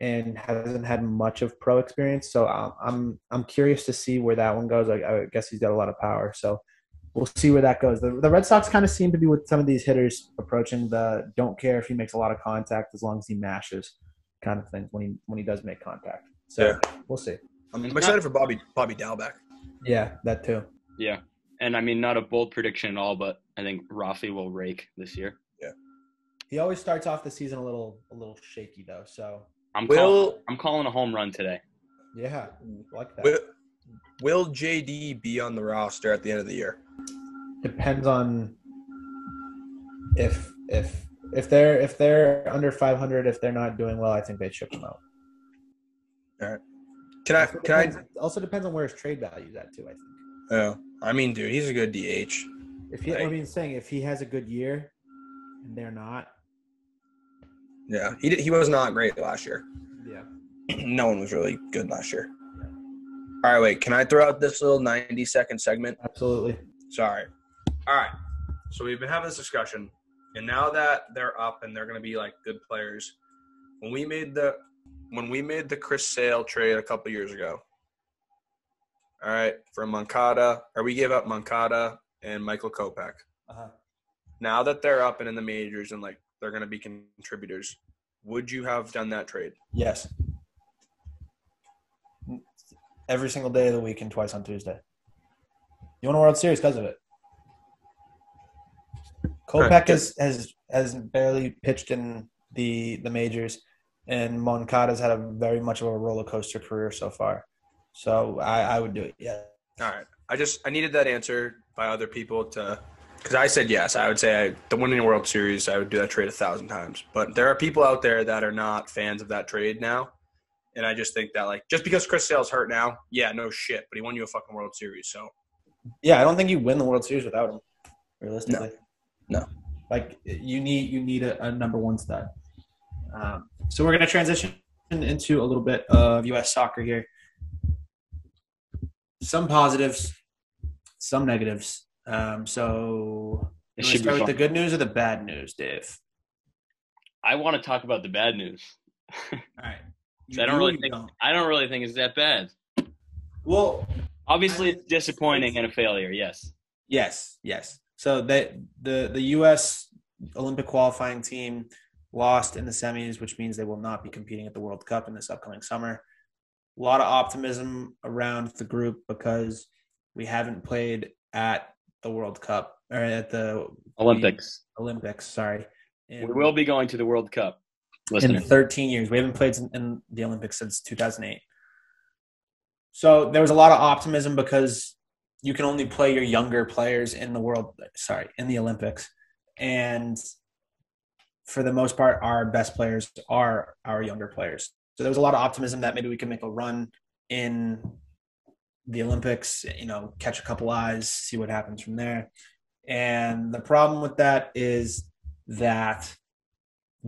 and hasn't had much of pro experience, so I'm I'm, I'm curious to see where that one goes. I, I guess he's got a lot of power, so we'll see where that goes. The, the Red Sox kind of seem to be with some of these hitters approaching the don't care if he makes a lot of contact as long as he mashes kind of thing when he when he does make contact. So yeah. We'll see. I'm excited for Bobby Bobby Dalbec. Yeah, that too. Yeah, and I mean not a bold prediction at all, but I think Rafi will rake this year. Yeah, he always starts off the season a little a little shaky though, so. I'm, will, call, I'm calling a home run today. Yeah, I like that. Will, will J D be on the roster at the end of the year? Depends on if if if they're if they're under five hundred. If they're not doing well, I think they ship them out. All right. Can I? Can depends, I? Also depends on where his trade value is at too. I think. Oh, I mean, dude, he's a good D H. If he, like, I mean, saying if he has a good year, and they're not. Yeah, he did, he was not great last year. Yeah. No one was really good last year. Yeah. All right, wait. Can I throw out this little ninety-second segment? Absolutely. Sorry. All right. So we've been having this discussion, and now that they're up and they're going to be, like, good players, when we made the when we made the Chris Sale trade a couple years ago, all right, for Moncada, or we gave up Moncada and Michael Kopech. Uh-huh. Now that they're up and in the majors and, like, they're going to be contributors, would you have done that trade? Yes. Every single day of the week and twice on Tuesday. You won a World Series because of it. Kopech right. has, has has barely pitched in the the majors, and Moncada's had a very much of a roller coaster career so far. So I, I would do it, yeah. All right. I just I needed that answer by other people to – because I said yes. I would say I, the winning World Series, I would do that trade a thousand times. But there are people out there that are not fans of that trade now. And I just think that, like, just because Chris Sale's hurt now, yeah, no shit. But he won you a fucking World Series, so. Yeah, I don't think you win the World Series without him, realistically. No. no. Like, you need you need a, a number one stud. Um, so we're going to transition into a little bit of U S soccer here. Some positives, some negatives. Um, so should we start with the good news or the bad news, Dave? I want to talk about the bad news. All right. I don't really think don't. I don't really think it's that bad. Well, obviously, I, it's disappointing and a failure. Yes. Yes. Yes. So that the the U S Olympic qualifying team lost in the semis, which means they will not be competing at the World Cup in this upcoming summer. A lot of optimism around the group because we haven't played at the World Cup or at the Olympics. The Olympics. Sorry. And we will be going to the World Cup. Listener. In thirteen years. We haven't played in the Olympics since two thousand eight. So there was a lot of optimism because you can only play your younger players in the world – sorry, in the Olympics. And for the most part, our best players are our younger players. So there was a lot of optimism that maybe we can make a run in the Olympics, you know, catch a couple eyes, see what happens from there. And the problem with that is that –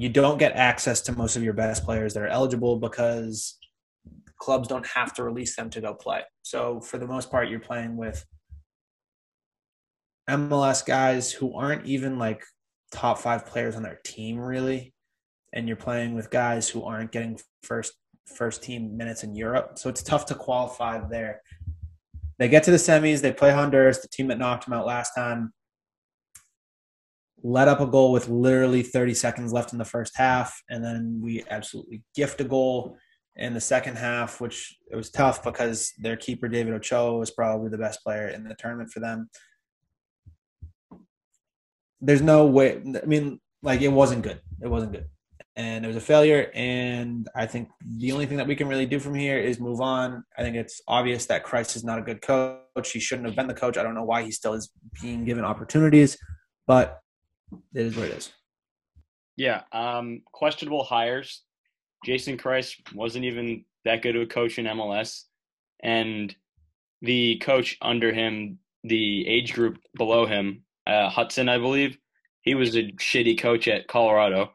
you don't get access to most of your best players that are eligible because clubs don't have to release them to go play. So for the most part, you're playing with M L S guys who aren't even like top five players on their team really. And you're playing with guys who aren't getting first, first team minutes in Europe. So it's tough to qualify there. They get to the semis, they play Honduras, the team that knocked them out last time. Let up a goal with literally thirty seconds left in the first half, and then we absolutely gift a goal in the second half, which it was tough because their keeper, David Ochoa, was probably the best player in the tournament for them. There's no way – I mean, like, it wasn't good. It wasn't good. And it was a failure, and I think the only thing that we can really do from here is move on. I think it's obvious that Christ is not a good coach. He shouldn't have been the coach. I don't know why he still is being given opportunities, but – it is what it is. Yeah. Um, questionable hires. Jason Christ wasn't even that good of a coach in M L S. And the coach under him, the age group below him, uh, Hudson, I believe, he was a shitty coach at Colorado.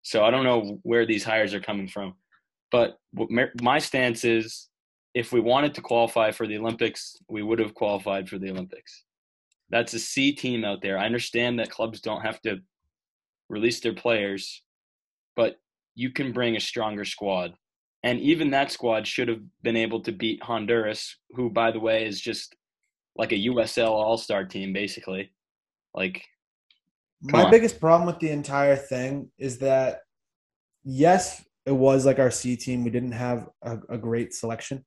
So I don't know where these hires are coming from. But my stance is if we wanted to qualify for the Olympics, we would have qualified for the Olympics. That's a C team out there. I understand that clubs don't have to release their players, but you can bring a stronger squad. And even that squad should have been able to beat Honduras, who, by the way, is just like a U S L all-star team, basically. Like, my on. biggest problem with the entire thing is that, yes, it was like our C team. We didn't have a, a great selection.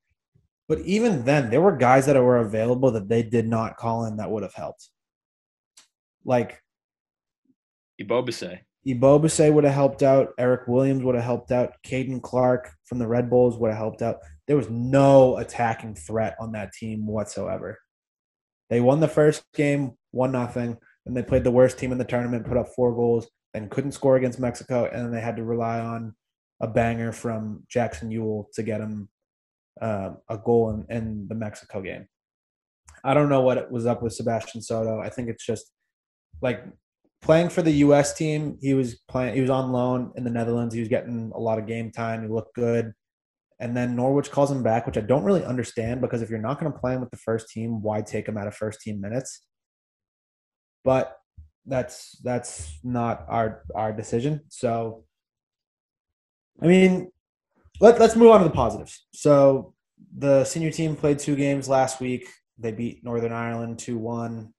But even then, there were guys that were available that they did not call in that would have helped. Like Ibobase. Ibobase would have helped out. Eric Williams would have helped out. Caden Clark from the Red Bulls would have helped out. There was no attacking threat on that team whatsoever. They won the first game, one nothing, and they played the worst team in the tournament, put up four goals, and couldn't score against Mexico, and then they had to rely on a banger from Jackson Ewell to get them Um, a goal in, in the Mexico game. I don't know what was up with Sebastian Soto. I think it's just like playing for the U S team. He was playing. He was on loan in the Netherlands. He was getting a lot of game time. He looked good, And then Norwich calls him back, which I don't really understand, because if you're not going to play him with the first team, why take him out of first team minutes? But that's that's not our our decision. So, I mean, let, let's move on to the positives. So the senior team played two games last week. They beat Northern Ireland two one,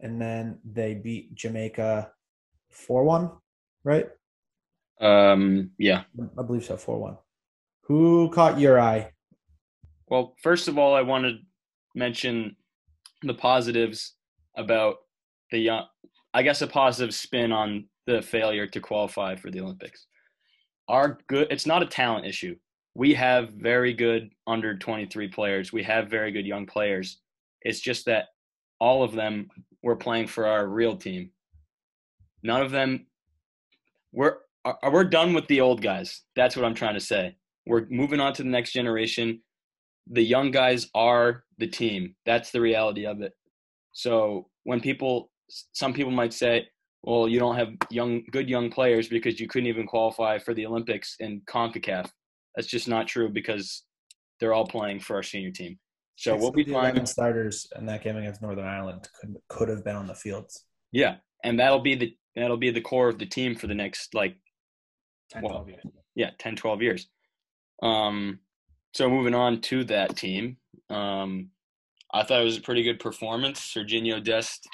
and then they beat Jamaica four one, right? Um, yeah. I believe so, four one. Who caught your eye? Well, first of all, I want to mention the positives about the young, I guess a positive spin on the failure to qualify for the Olympics. Our good, it's not a talent issue. We have very good under twenty-three players. We have very good young players. It's just that all of them were playing for our real team. None of them we're we're done with the old guys. That's what I'm trying to say. We're moving on to the next generation. The young guys are the team. That's the reality of it. So when people, some people might say, well, you don't have young, good young players because you couldn't even qualify for the Olympics in CONCACAF. That's just not true, because they're all playing for our senior team. So what we find starters in that game against Northern Ireland could could have been on the fields. Yeah, and that'll be the that'll be the core of the team for the next like ten, twelve years. Yeah, ten, twelve years. Um, so moving on to that team, um, I thought it was a pretty good performance. Serginho Dest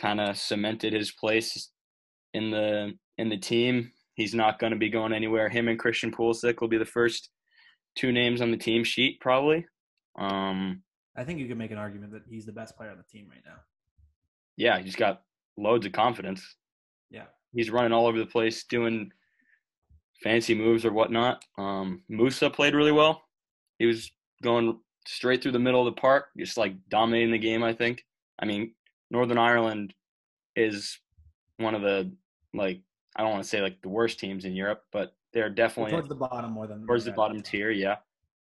kind of cemented his place in the in the team. He's not going to be going anywhere. Him and Christian Pulisic will be the first two names on the team sheet, probably. Um, I think you could make an argument that he's the best player on the team right now. Yeah, he's got loads of confidence. Yeah, he's running all over the place, doing fancy moves or whatnot. Um, Musa played really well. He was going straight through the middle of the park, just like dominating the game, I think. I mean, Northern Ireland is one of the, like, I don't want to say like the worst teams in Europe, but they're definitely towards the bottom more than towards the bottom tier. Yeah.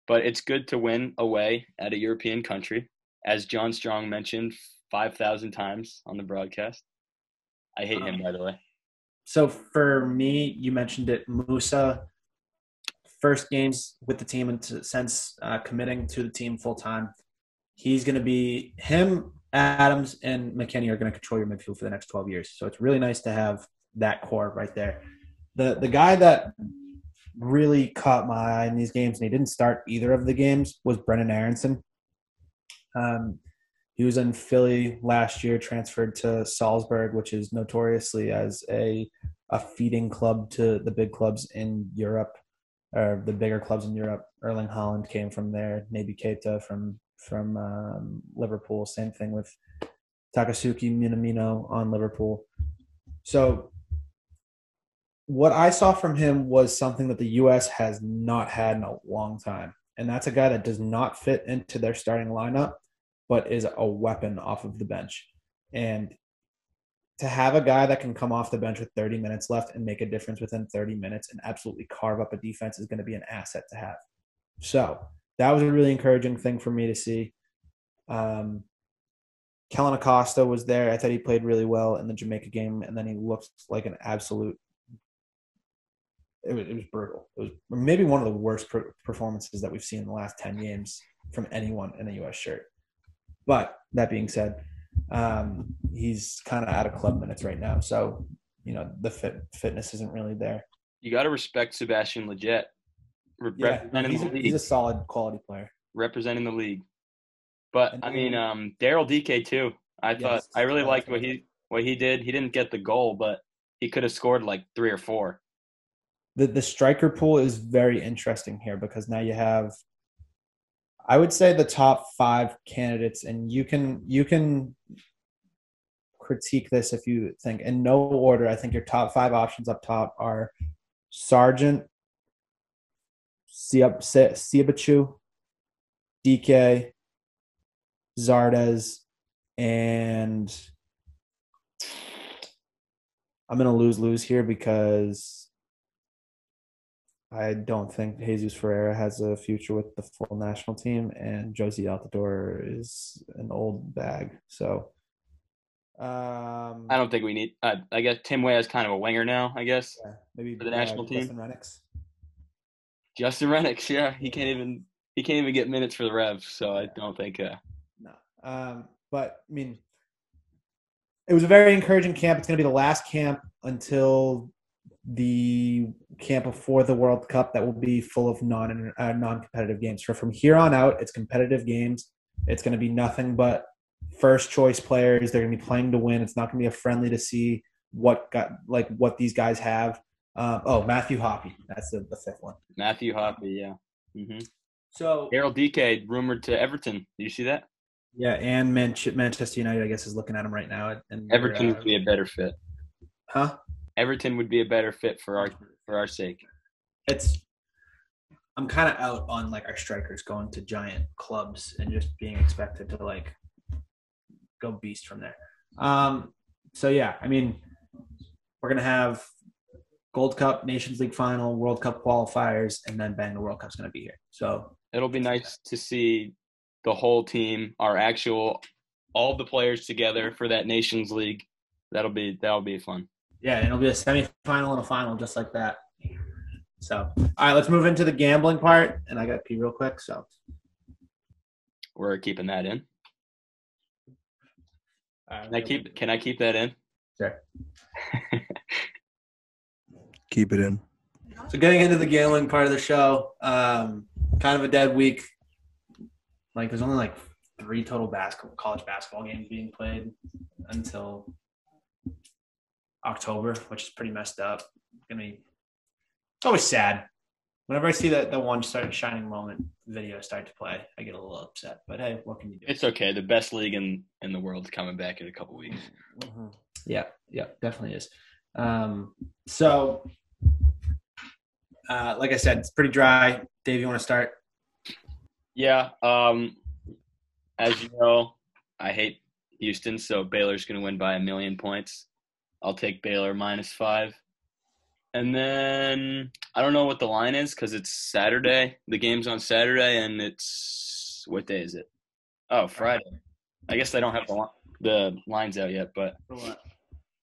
But it's good to win away at a European country. As John Strong mentioned five thousand times on the broadcast. I hate um, him, by the way. So for me, you mentioned it, Musa, first games with the team and since uh, committing to the team full-time, he's going to be – him, Adams, and McKinney are going to control your midfield for the next twelve years. So it's really nice to have that core right there. The the guy that really caught my eye in these games, and he didn't start either of the games, was Brennan Aronson. Um, he was in Philly last year, transferred to Salzburg, which is notoriously as a a feeding club to the big clubs in Europe, or the bigger clubs in Europe. Erling Haaland came from there. Naby Keita from from um, Liverpool. Same thing with Takasugi Minamino on Liverpool. So what I saw from him was something that the U S has not had in a long time, and that's a guy that does not fit into their starting lineup, but is a weapon off of the bench. And to have a guy that can come off the bench with thirty minutes left and make a difference within thirty minutes and absolutely carve up a defense is going to be an asset to have. So that was a really encouraging thing for me to see. Um, Kellen Acosta was there. I thought he played really well in the Jamaica game, and then he looked like an absolute – it was brutal. It was maybe one of the worst performances that we've seen in the last ten games from anyone in a U S shirt. But that being said, um, he's kind of out of club minutes right now. So, you know, the fit, fitness isn't really there. You got to respect Sebastian Legette. Re- yeah, he's, the he's a solid quality player. Representing the league. But, and I mean, um, Daryl D K too. I yes, thought I really liked what he what he did. He didn't get the goal, but he could have scored like three or four. The, the striker pool is very interesting here, because now you have – I would say the top five candidates, and you can you can critique this if you think. In no order, I think your top five options up top are Sargent, Siabachu, D K, Zardes, and I'm going to lose-lose here because – I don't think Jesus Ferreira has a future with the full national team, and Josie Altidore is an old bag. So um, I don't think we need uh, – I guess Tim Weah is kind of a winger now, I guess, yeah, maybe for the uh, national team. Justin Rennicks. Justin Renix, yeah, he can't even he can't even get minutes for the Revs, so I don't think. Uh, no, um, but I mean, it was a very encouraging camp. It's going to be the last camp until the camp before the World Cup that will be full of non uh, non-competitive games. So from here on out, it's competitive games. It's going to be nothing but first choice players. They're going to be playing to win. It's not going to be a friendly to see what got like what these guys have. Um, oh, Matthew Hoppe. That's the, the fifth one. Matthew Hoppe, yeah. Mm-hmm. So Errol Dike rumored to Everton. Do you see that? Yeah, and Manchester United, I guess, is looking at him right now. And Everton uh, would be a better fit. Huh? Everton would be a better fit for our for our sake. It's I'm kind of out on like our strikers going to giant clubs and just being expected to like go beast from there. Um. So yeah, I mean, we're gonna have Gold Cup, Nations League final, World Cup qualifiers, and then bang, the World Cup's going to be here. So it'll be nice to see the whole team, our actual, all the players together for that Nations League. That'll be that'll be fun. Yeah, and it'll be a semifinal and a final just like that. So, all right, let's move into the gambling part, and I got to pee real quick. So we're keeping that in. Right, can I keep? Can I keep that in? Sure. Keep it in. So getting into the gambling part of the show, um, kind of a dead week. Like there's only like three total basketball, college basketball games being played until October, which is pretty messed up. I mean, it's always sad. Whenever I see that the one start shining moment video start to play, I get a little upset. But hey, what can you do? It's okay. The best league in, in the world's coming back in a couple weeks. Mm-hmm. Yeah, yeah, definitely is. Um, so. Uh, like I said, it's pretty dry. Dave, you want to start? Yeah. Um, as you know, I hate Houston, so Baylor's going to win by a million points. I'll take Baylor minus five. And then I don't know what the line is because it's Saturday. The game's on Saturday, and it's – what day is it? Oh, Friday. I guess they don't have the, the lines out yet, but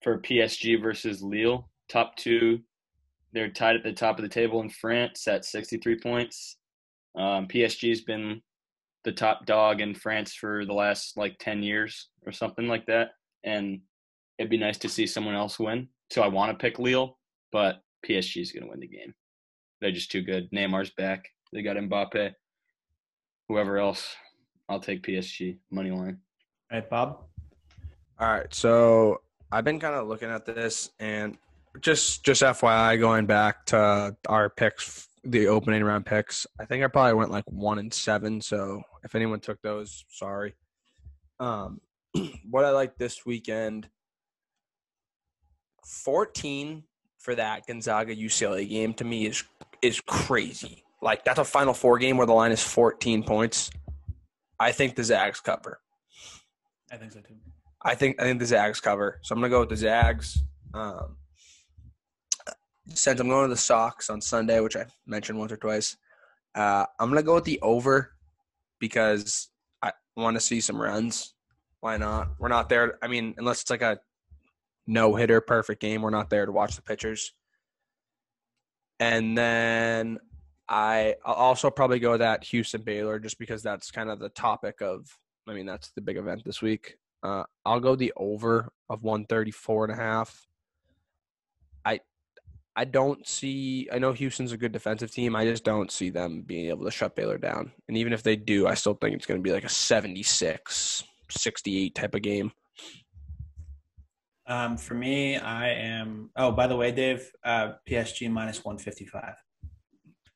for P S G versus Lille, top two. They're tied at the top of the table in France at sixty-three points. Um, P S G's been the top dog in France for the last, like, ten years or something like that. And it'd be nice to see someone else win. So I want to pick Lille, but P S G's going to win the game. They're just too good. Neymar's back. They got Mbappe. Whoever else, I'll take P S G. Money line. All right, Bob? All right, so I've been kind of looking at this, and – Just just F Y I, going back to our picks, the opening round picks, I think I probably went like one and seven. So if anyone took those, sorry. Um, what I like this weekend, fourteen for that Gonzaga U C L A game to me is is crazy. Like that's a Final Four game where the line is fourteen points. I think the Zags cover. I think so too. I think I think the Zags cover. So I'm gonna go with the Zags. Um, Since I'm going to the Sox on Sunday, which I mentioned once or twice, uh, I'm going to go with the over because I want to see some runs. Why not? We're not there. I mean, unless it's like a no-hitter perfect game, we're not there to watch the pitchers. And then I, I'll also probably go with that Houston-Baylor just because that's kind of the topic of – I mean, that's the big event this week. Uh, I'll go the over of one thirty-four and a half. I – I don't see – I know Houston's a good defensive team. I just don't see them being able to shut Baylor down. And even if they do, I still think it's going to be like a seventy-six, sixty-eight type of game. Um, for me, I am – oh, by the way, Dave, uh, P S G minus one fifty-five.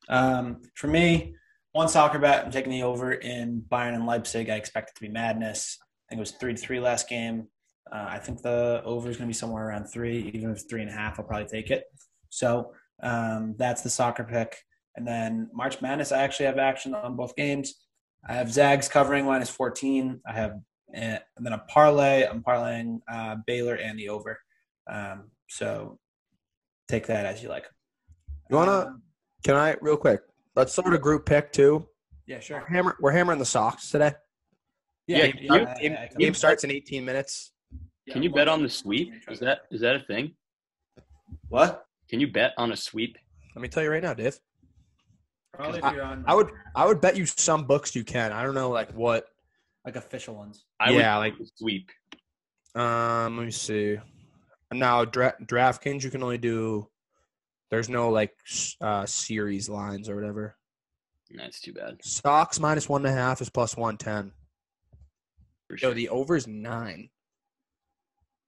Um, for me, one soccer bet, I'm taking the over in Bayern and Leipzig. I expect it to be madness. I think it was three to three three three last game. Uh, I think the over is going to be somewhere around three. Even if it's three and a half, I'll probably take it. So um, that's the soccer pick. And then March Madness, I actually have action on both games. I have Zags covering minus fourteen. I have and then a parlay. I'm parlaying uh, Baylor and the over. Um, so take that as you like. You wanna? Um, can I real quick? Let's start a group pick too. Yeah, sure. We're, hammer, we're hammering the Sox today. Yeah. yeah you, uh, game, game starts in eighteen minutes. Can you bet on the sweep? Is that is that a thing? What? Can you bet on a sweep? Let me tell you right now, Dave. Probably if you're on. I, I would I would bet you some books you can. I don't know like what. Like official ones. I yeah, would like sweep. Um, let me see. Now dra- DraftKings, you can only do. There's no like uh, series lines or whatever. That's too bad. Stocks minus one and a half is plus one ten. Sure. Yo, the over is nine.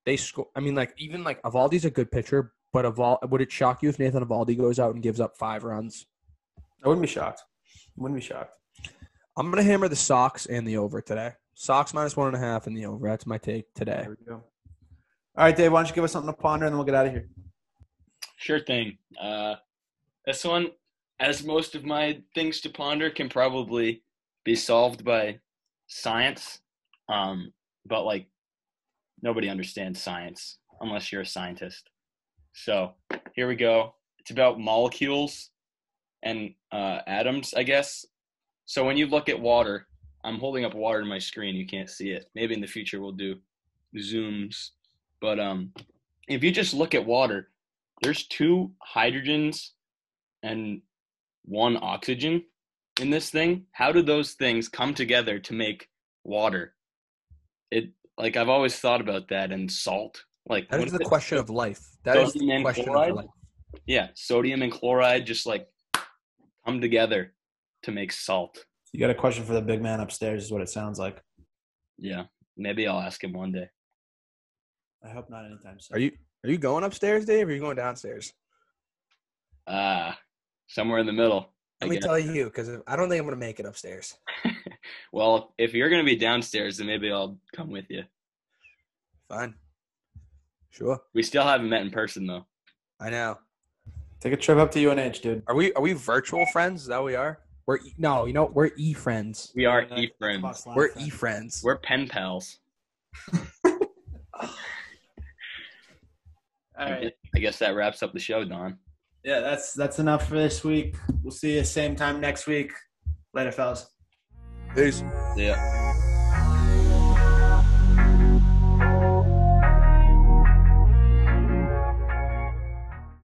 They score. I mean, like even like Evaldi's a good pitcher, but Evaldi, would it shock you if Nathan Evaldi goes out and gives up five runs? I wouldn't be shocked. Wouldn't be shocked. I'm gonna hammer the Sox and the over today. Sox minus one and a half and the over. That's my take today. There we go. All right, Dave. Why don't you give us something to ponder and then we'll get out of here. Sure thing. Uh, this one, as most of my things to ponder, can probably be solved by science. Um, but, like, nobody understands science unless you're a scientist. So here we go. It's about molecules and uh, atoms, I guess. So when you look at water, I'm holding up water to my screen. You can't see it. Maybe in the future we'll do zooms. But um, if you just look at water, there's two hydrogens and one oxygen in this thing. How do those things come together to make water? It like I've always thought about that. And salt, like that is the question of life. That is the question of life. Yeah, sodium and chloride just like come together to make salt. You got a question for the big man upstairs, is what it sounds like. Yeah, maybe I'll ask him one day. I hope not anytime soon. Are you? Are you going upstairs, Dave, or are you going downstairs? Ah, uh, somewhere in the middle. Let me tell you, because I don't think I'm going to make it upstairs. Well, if you're going to be downstairs, then maybe I'll come with you. Fine. Sure. We still haven't met in person, though. I know. Take a trip up to U N H, dude. Are we Are we virtual friends? Is that what we are? We're e- No, you know, we're e-friends. We are e-friends. We're e-friends. We're pen pals. All right. I guess that wraps up the show, Don. Yeah, that's that's enough for this week. We'll see you same time next week. Later, fellas. Peace. See ya.